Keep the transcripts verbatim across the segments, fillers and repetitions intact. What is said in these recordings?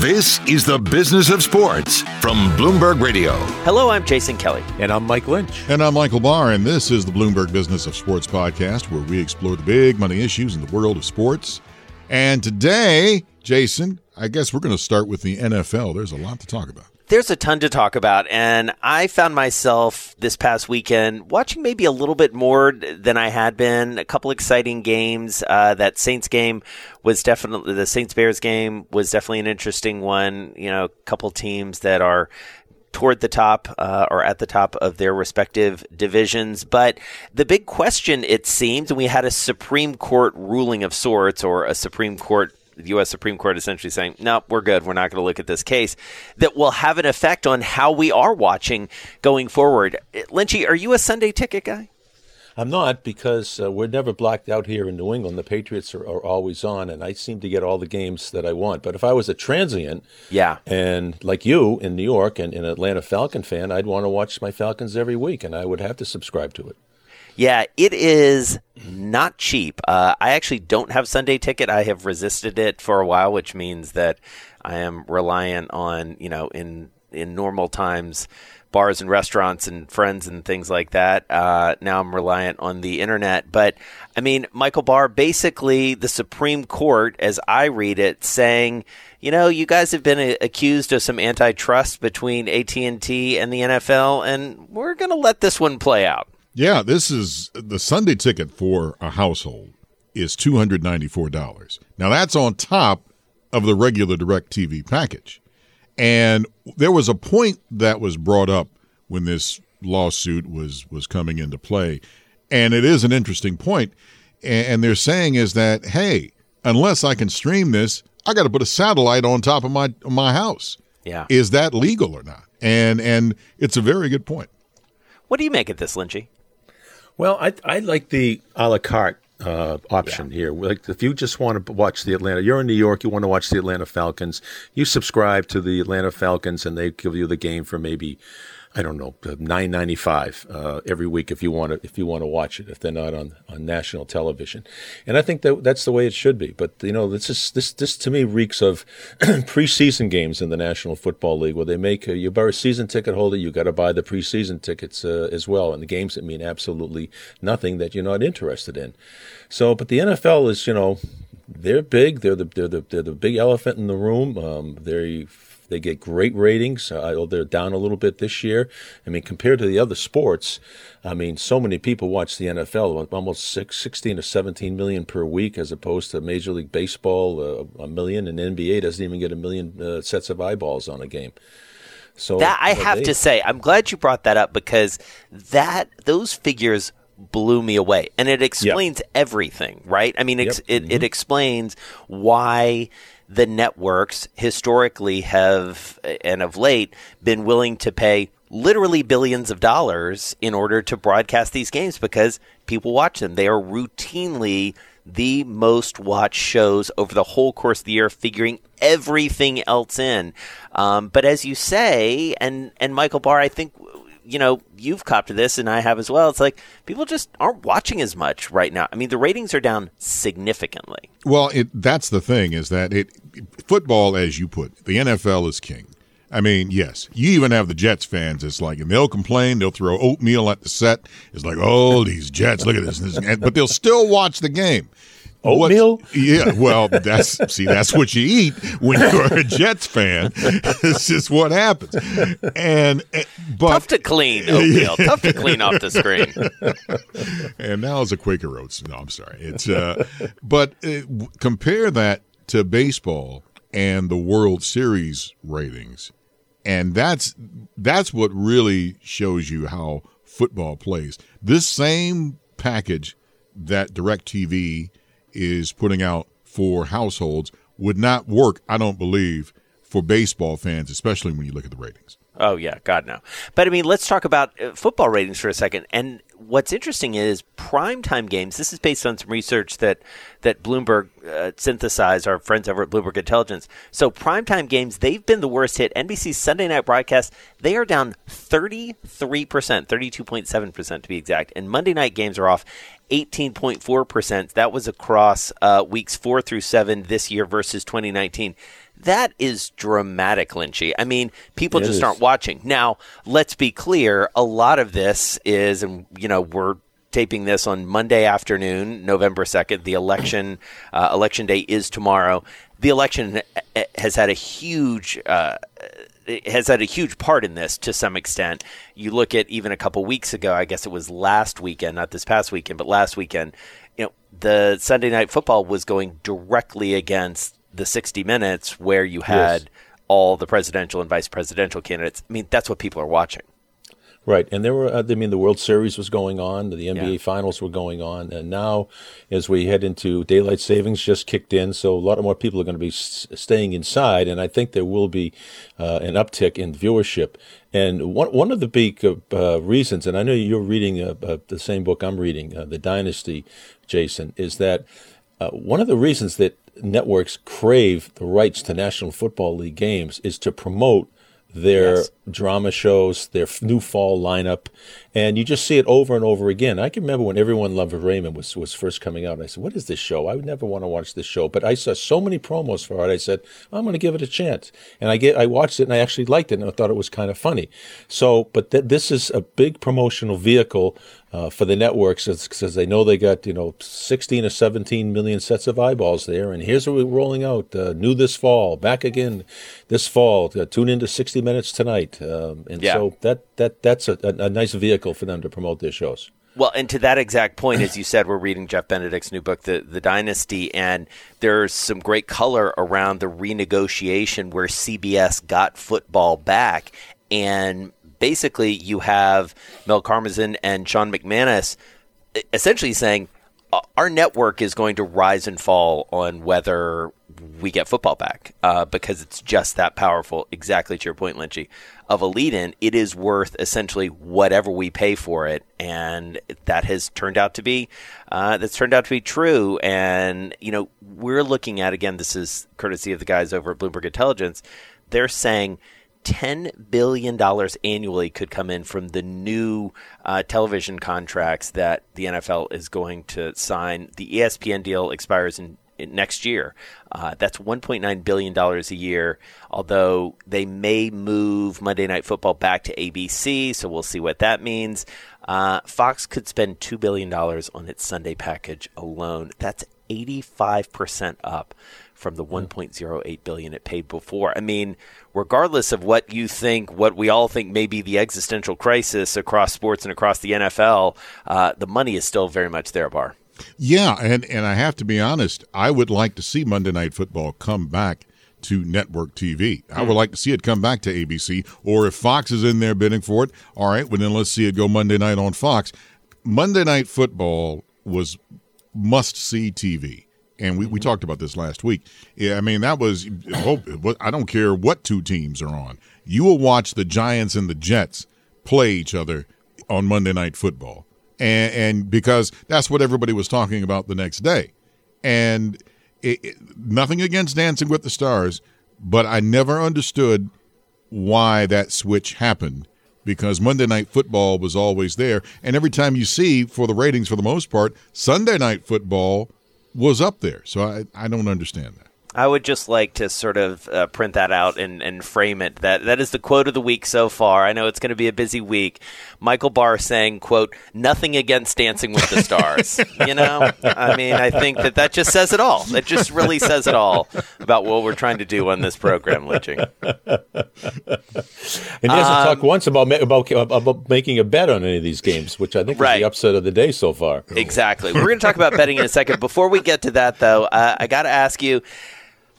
This is The Business of Sports from Bloomberg Radio. Hello, I'm Jason Kelly. And I'm Mike Lynch. And I'm Michael Barr, and this is the Bloomberg Business of Sports podcast, where we explore the big money issues in the world of sports. And today, Jason, I guess we're going to start with the N F L. There's a lot to talk about. There's a ton to talk about, and I found myself this past weekend watching maybe a little bit more than I had been. A couple exciting games. Uh, that Saints game was definitely, the Saints-Bears game was definitely an interesting one. You know, a couple teams that are toward the top uh, or at the top of their respective divisions. But the big question, it seems, and we had a Supreme Court ruling of sorts, or a Supreme Court the U S Supreme Court essentially saying, no, we're good. We're not going to look at this case, that will have an effect on how we are watching going forward. Lynchy, are you a Sunday ticket guy? I'm not, because uh, we're never blocked out here in New England. The Patriots are, are always on, and I seem to get all the games that I want. But if I was a transient, yeah, and like you in New York and an Atlanta Falcon fan, I'd want to watch my Falcons every week, and I would have to subscribe to it. Yeah, it is not cheap. Uh, I actually don't have Sunday ticket. I have resisted it for a while, which means that I am reliant on, you know, in in normal times, bars and restaurants and friends and things like that. Uh, now I'm reliant on the internet. But, I mean, Michael Barr, basically the Supreme Court, as I read it, saying, you know, you guys have been a- accused of some antitrust between A T and T and the N F L, and we're going to let this one play out. Yeah, this is the Sunday ticket for a household is two hundred ninety-four dollars. Now, that's on top of the regular DirecTV package. And there was a point that was brought up when this lawsuit was, was coming into play. And it is an interesting point. And they're saying is that, hey, unless I can stream this, I got to put a satellite on top of my my house. Yeah. Is that legal or not? And and it's a very good point. What do you make of this, Lynchy? Well, I I like the a la carte uh, option yeah. here. Like, if you just want to watch the Atlanta, you're in New York, you want to watch the Atlanta Falcons, you subscribe to the Atlanta Falcons, and they give you the game for maybe, I don't know, nine ninety-five uh, every week if you want to if you want to watch it, if they're not on, on national television. And I think that that's the way it should be. But you know, this is this this to me reeks of preseason games in the National Football League, where they make a, you buy a season ticket holder, you got to buy the preseason tickets uh, as well, and the games that mean absolutely nothing that you're not interested in. So, but the N F L is, you know, they're big. They're the they're the they're the big elephant in the room. Um, they They get great ratings. Uh, they're down a little bit this year. I mean, compared to the other sports, I mean, so many people watch the N F L, almost six, sixteen or seventeen million per week, as opposed to Major League Baseball, uh, a million, and N B A doesn't even get a million uh, sets of eyeballs on a game. So that I have they? to say, I'm glad you brought that up, because that those figures blew me away, and it explains yep. everything, right? I mean, ex- yep. it, mm-hmm. it explains why the networks historically have, and of late, been willing to pay literally billions of dollars in order to broadcast these games, because people watch them. They are routinely the most watched shows over the whole course of the year, figuring everything else in. Um, but as you say, and, and Michael Barr, I think, you know, you've copped to this, and I have as well. It's like people just aren't watching as much right now. I mean, the ratings are down significantly. Well, it, that's the thing, is that it football, as you put, the N F L is king. I mean, yes, you even have the Jets fans. It's like, and they'll complain. They'll throw oatmeal at the set. It's like, oh, these Jets, look at this. And, but they'll still watch the game. Oatmeal? What, yeah, well, that's see, that's what you eat when you're a Jets fan. It's just what happens. And, and but, tough to clean oatmeal. Tough to clean off the screen. And now it's a Quaker Oats. No, I'm sorry. It's uh, but uh, compare that to baseball and the World Series ratings, and that's that's what really shows you how football plays. This same package that DirecTV is putting out for households would not work, I don't believe, for baseball fans, especially when you look at the ratings. Oh, yeah. God, no. But, I mean, let's talk about football ratings for a second. And what's interesting is primetime games, this is based on some research that, that Bloomberg uh, synthesized, our friends over at Bloomberg Intelligence. So primetime games, they've been the worst hit. N B C's Sunday night broadcast, they are down thirty-three percent, thirty-two point seven percent to be exact. And Monday night games are off eighteen point four percent. That was across uh, weeks four through seven this year versus twenty nineteen. That is dramatic, Lynchy. I mean, people it just is. aren't watching. Now, let's be clear. A lot of this is, and you know, we're taping this on Monday afternoon, November second. The election, uh, election day is tomorrow. The election has had a huge, uh, has had a huge part in this to some extent. You look at even a couple weeks ago. I guess it was last weekend, not this past weekend, but last weekend. You know, the Sunday Night Football was going directly against the sixty minutes, where you had yes. all the presidential and vice presidential candidates. I mean, that's what people are watching. Right. And there were, I mean, the World Series was going on, the N B A yeah. finals were going on. And now, as we head into daylight savings, just kicked in. So a lot more people are going to be s- staying inside. And I think there will be uh, an uptick in viewership. And one one of the big uh, reasons, and I know you're reading uh, uh, the same book I'm reading, uh, The Dynasty, Jason, is that uh, one of the reasons that networks crave the rights to National Football League games is to promote their yes. drama shows, their new fall lineup, and you just see it over and over again. I can remember when Everybody Loves Raymond was, was first coming out, and I said, what is this show? I would never want to watch this show, but I saw so many promos for it, I said, I'm going to give it a chance. And I get, I watched it, and I actually liked it, and I thought it was kind of funny. So, but th- this is a big promotional vehicle Uh, for the networks, because they know they got, you know, sixteen or seventeen million sets of eyeballs there. And here's what we're rolling out. Uh, new this fall, back again this fall. Uh, tune into sixty minutes tonight. Um, and yeah. so that that that's a, a nice vehicle for them to promote their shows. Well, and to that exact point, as you said, we're reading Jeff Benedict's new book, The, The Dynasty, and there's some great color around the renegotiation where C B S got football back. And basically, you have Mel Karmazin and Sean McManus essentially saying our network is going to rise and fall on whether we get football back uh, because it's just that powerful, exactly to your point, Lynchy, of a lead-in. It is worth essentially whatever we pay for it, and that has turned out to be uh, that's turned out to be true. And, you know, we're looking at, again, this is courtesy of the guys over at Bloomberg Intelligence, they're saying ten billion dollars annually could come in from the new uh, television contracts that the N F L is going to sign. The E S P N deal expires in, in next year. Uh, that's one point nine billion dollars a year, although they may move Monday Night Football back to A B C, so we'll see what that means. Uh, Fox could spend two billion dollars on its Sunday package alone. That's eighty-five percent up from the one point oh eight billion dollars it paid before. I mean, regardless of what you think, what we all think may be the existential crisis across sports and across the N F L, uh, the money is still very much there, Barr. Yeah, and, and I have to be honest, I would like to see Monday Night Football come back to network T V. I would like to see it come back to A B C, or if Fox is in there bidding for it, all right, well then let's see it go Monday night on Fox. Monday Night Football was must-see T V. And we, we talked about this last week. Yeah, I mean, that was – I don't care what two teams are on. You will watch the Giants and the Jets play each other on Monday Night Football, and, and because that's what everybody was talking about the next day. And it, it, nothing against Dancing with the Stars, but I never understood why that switch happened, because Monday Night Football was always there. And every time you see, for the ratings for the most part, Sunday Night Football – was up there. So I, I don't understand that. I would just like to sort of uh, print that out and, and frame it. That That is the quote of the week so far. I know it's going to be a busy week. Michael Barr saying, quote, nothing against Dancing with the Stars. You know, I mean, I think that that just says it all. That just really says it all about what we're trying to do on this program, Lynching. And he doesn't um, talk once about, about, about making a bet on any of these games, which I think right. is the upset of the day so far. Exactly. We're going to talk about betting in a second. Before we get to that, though, uh, I got to ask you,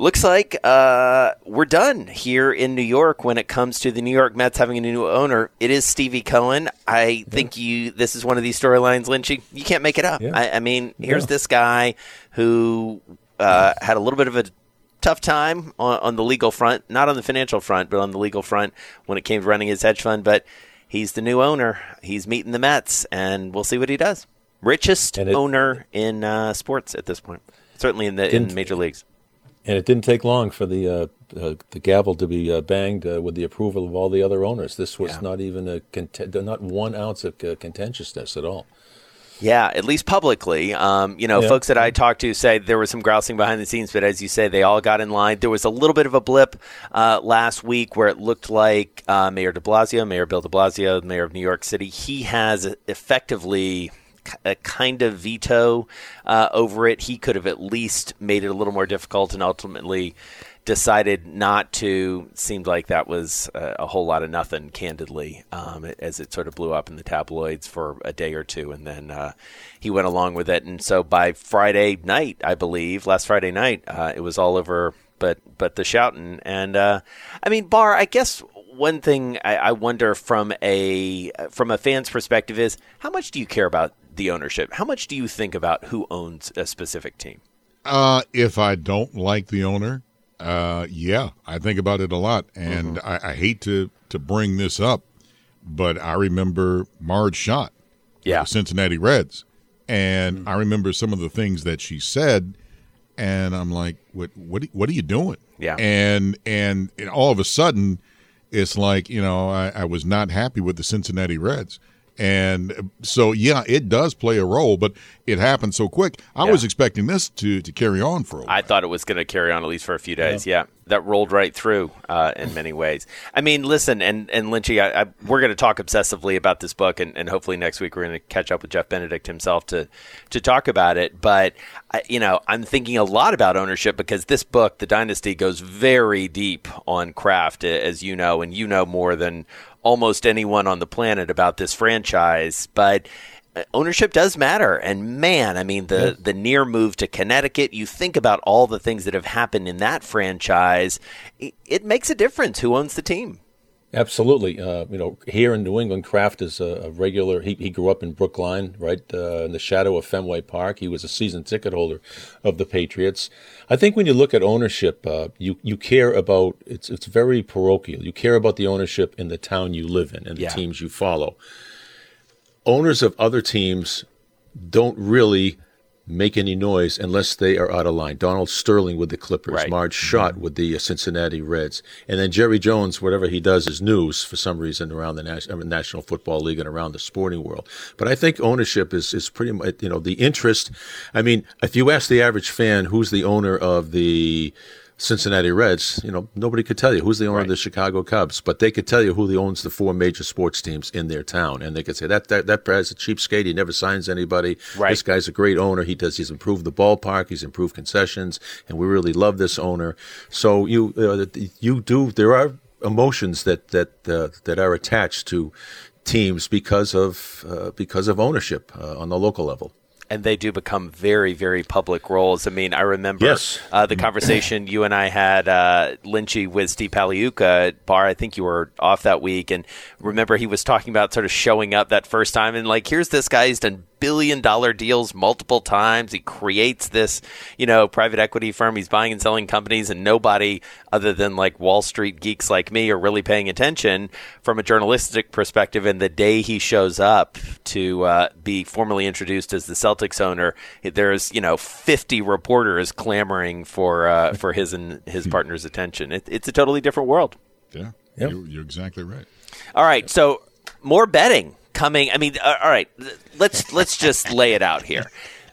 looks like uh, we're done here in New York when it comes to the New York Mets having a new owner. It is Stevie Cohen. I think you. This is one of these storylines, Lynchy. You can't make it up. Yeah. I, I mean, here's yeah. this guy who uh, had a little bit of a tough time on, on the legal front, not on the financial front, but on the legal front when it came to running his hedge fund. But he's the new owner. He's meeting the Mets, and we'll see what he does. Richest it, owner in uh, sports at this point, certainly in the in major leagues. And it didn't take long for the uh, uh, the gavel to be uh, banged uh, with the approval of all the other owners. This was yeah. not even a cont- not one ounce of uh, contentiousness at all. Yeah, at least publicly. Um, you know, yeah. folks that I talked to say there was some grousing behind the scenes, but as you say, they all got in line. There was a little bit of a blip uh, last week where it looked like uh, Mayor de Blasio, Mayor Bill de Blasio, the mayor of New York City, he has effectively a kind of veto uh, over it. He could have at least made it a little more difficult and ultimately decided not to. Seemed like that was a, a whole lot of nothing, candidly, um, as it sort of blew up in the tabloids for a day or two. And then uh, he went along with it. And so by Friday night, I believe, last Friday night, uh, it was all over but, but the shouting. And uh, I mean, Barr, I guess one thing I, I wonder from a from a fan's perspective is, how much do you care about the ownership? How much do you think about who owns a specific team? Uh, if I don't like the owner, Uh, yeah, I think about it a lot, and mm-hmm. I, I hate to, to bring this up, but I remember Marge Schott, yeah, the Cincinnati Reds, and mm-hmm. I remember some of the things that she said, and I'm like, what what what are you doing? Yeah, and and, and all of a sudden, it's like, you know, I, I was not happy with the Cincinnati Reds. And so, yeah, it does play a role, but it happened so quick. I yeah. was expecting this to, to carry on for a while. I thought it was going to carry on at least for a few days, yeah. yeah. That rolled right through uh, in many ways. I mean, listen, and, and Lynchy, I, I, we're going to talk obsessively about this book, and, and hopefully next week we're going to catch up with Jeff Benedict himself to to talk about it. But, I, you know, I'm thinking a lot about ownership because this book, The Dynasty, goes very deep on craft, as you know, and you know more than almost anyone on the planet about this franchise, but ownership does matter. And man, I mean, the, the near move to Connecticut, you think about all the things that have happened in that franchise, it, it makes a difference who owns the team. Absolutely. Uh, you know, here in New England, Kraft is a, a regular. He, he grew up in Brookline, right, uh, in the shadow of Fenway Park. He was a season ticket holder of the Patriots. I think when you look at ownership, uh, you, you care about, it's it's very parochial. You care about the ownership in the town you live in and the yeah. teams you follow. Owners of other teams don't really make any noise unless they are out of line. Donald Sterling with the Clippers, right. Marge Schott with the Cincinnati Reds, and then Jerry Jones, whatever he does is news for some reason around the Nas- National Football League and around the sporting world. But I think ownership is, is pretty much, you know, the interest. I mean, if you ask the average fan who's the owner of the Cincinnati Reds, you know, nobody could tell you who's the owner right. of the Chicago Cubs, but they could tell you who the owns the four major sports teams in their town, and they could say that that that guy's a cheapskate. He never signs anybody. Right. This guy's a great owner. He does. He's improved the ballpark. He's improved concessions, and we really love this owner. So you uh, you do. There are emotions that that uh, that are attached to teams because of uh, because of ownership uh, on the local level. And they do become very, very public roles. I mean, I remember yes. uh, the conversation you and I had, uh, Lynchy, with Steve Paliuca at Barr. I think you were off that week. And remember, he was talking about sort of showing up that first time. And like, here's this guy. He's done billion-dollar deals multiple times. He creates this, you know, private equity firm. He's buying and selling companies. And nobody other than like Wall Street geeks like me are really paying attention from a journalistic perspective. And the day he shows up to uh, be formally introduced as the Celtics owner, there's, you know, fifty reporters clamoring for uh, for his and his partner's attention. It, it's a totally different world. Yeah, yep. you're, you're exactly right. All right, yep. So more betting coming. I mean, uh, all right, let's let's just lay it out here.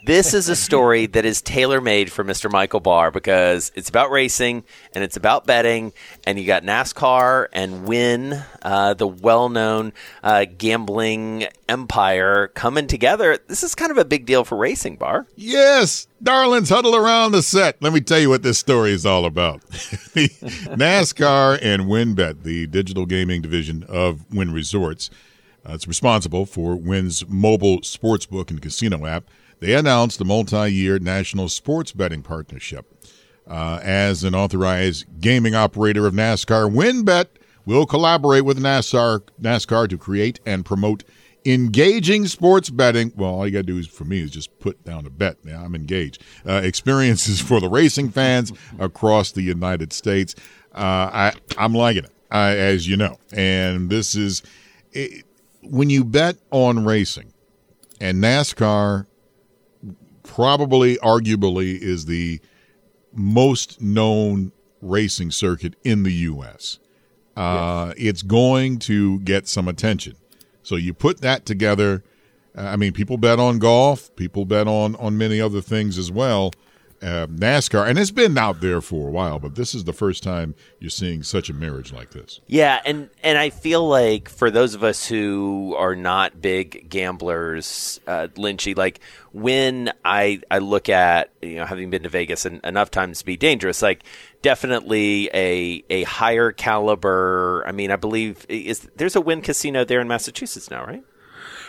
This is a story that is tailor-made for Mister Michael Barr because it's about racing and it's about betting, and you got NASCAR and Wynn, uh, the well-known uh, gambling empire, coming together. This is kind of a big deal for racing, Barr. Yes, darlings, huddle around the set. Let me tell you what this story is all about. NASCAR and WynnBet, the digital gaming division of Wynn Resorts, uh, it's responsible for Wynn's mobile sportsbook and casino app. They announced a multi-year national sports betting partnership. Uh, as an authorized gaming operator of NASCAR, WynnBet will collaborate with NASCAR, NASCAR to create and promote engaging sports betting. Well, all you got to do is, for me is just put down a bet. Now I'm engaged. Uh, experiences for the racing fans across the United States. Uh, I, I'm liking it, uh, as you know. And this is it, when you bet on racing and NASCAR probably, arguably, is the most known racing circuit in the U S Uh, yes. It's going to get some attention. So you put that together. I mean, people bet on golf. People bet on, on many other things as well. Uh, NASCAR, and it's been out there for a while, but this is the first time you're seeing such a marriage like this. Yeah, and, and I feel like for those of us who are not big gamblers, uh, Lynchy, like when I, I look at, you know, having been to Vegas and enough times to be dangerous, like definitely a a higher caliber. I mean, I believe is there's a Wynn casino there in Massachusetts now, right?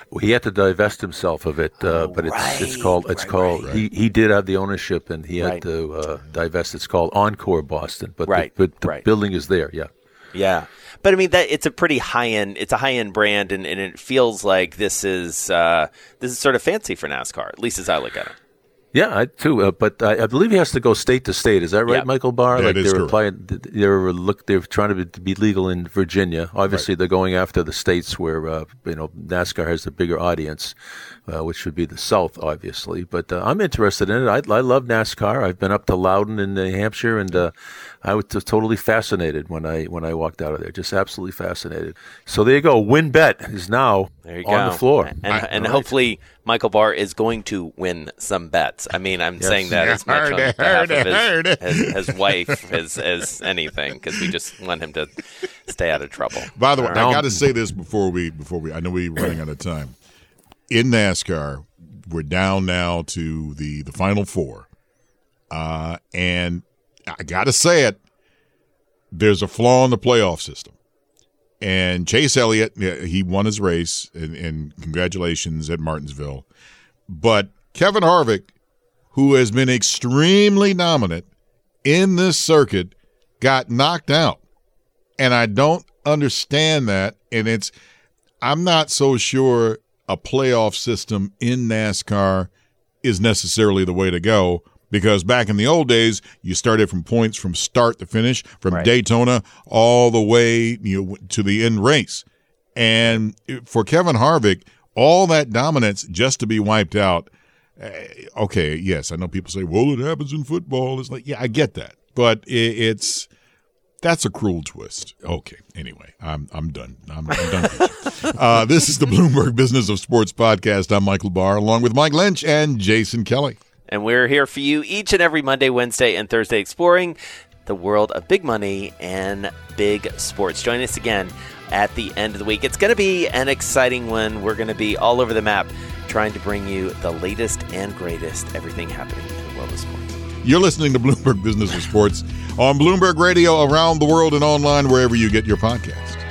Well, he had to divest himself of it, uh, oh, but it's right. it's called it's right, called right. He, he did have the ownership and he had right. to uh, divest. It's called Encore Boston, but right. the, but the right. building is there, yeah, yeah. But I mean that it's a pretty high end it's a high end brand, and, and it feels like this is uh, this is sort of fancy for NASCAR, at least as I look at it. Yeah, I too. Uh, but I, I believe he has to go state to state. Is that right, yeah. Michael Barr? That like is they're applying, they're look, they're trying to be, be legal in Virginia. Obviously, right. they're going after the states where uh, you know NASCAR has the bigger audience, uh, which would be the South, obviously. But uh, I'm interested in it. I, I love NASCAR. I've been up to Loudon in New Hampshire, and uh, I was totally fascinated when I when I walked out of there. Just absolutely fascinated. So there you go. WynnBet is now on go. the floor, and, I, and right. hopefully Michael Barr is going to win some bets. I mean, I'm yes. saying that as much on behalf of his, his, his wife as, as anything, because we just want him to stay out of trouble. By the way, um, I got to say this before we, before we, I know we're running out of time. In NASCAR, we're down now to the, the Final Four. Uh, and I got to say it, there's a flaw in the playoff system. And Chase Elliott, he won his race, and, and congratulations at Martinsville. But Kevin Harvick, who has been extremely dominant in this circuit, got knocked out. And I don't understand that. And it's, I'm not so sure a playoff system in NASCAR is necessarily the way to go. Because back in the old days, you started from points from start to finish, from right. Daytona all the way you know, to the end race. And for Kevin Harvick, all that dominance just to be wiped out, okay, yes, I know people say, well, it happens in football. It's like, yeah, I get that. But it's that's a cruel twist. Okay, anyway, I'm I'm done. I'm, I'm done with you. Uh, this is the Bloomberg Business of Sports podcast. I'm Michael Barr, along with Mike Lynch and Jason Kelly. And we're here for you each and every Monday, Wednesday, and Thursday, exploring the world of big money and big sports. Join us again at the end of the week. It's going to be an exciting one. We're going to be all over the map trying to bring you the latest and greatest, everything happening in the world of sports. You're listening to Bloomberg Business of Sports on Bloomberg Radio, around the world and online, wherever you get your podcasts.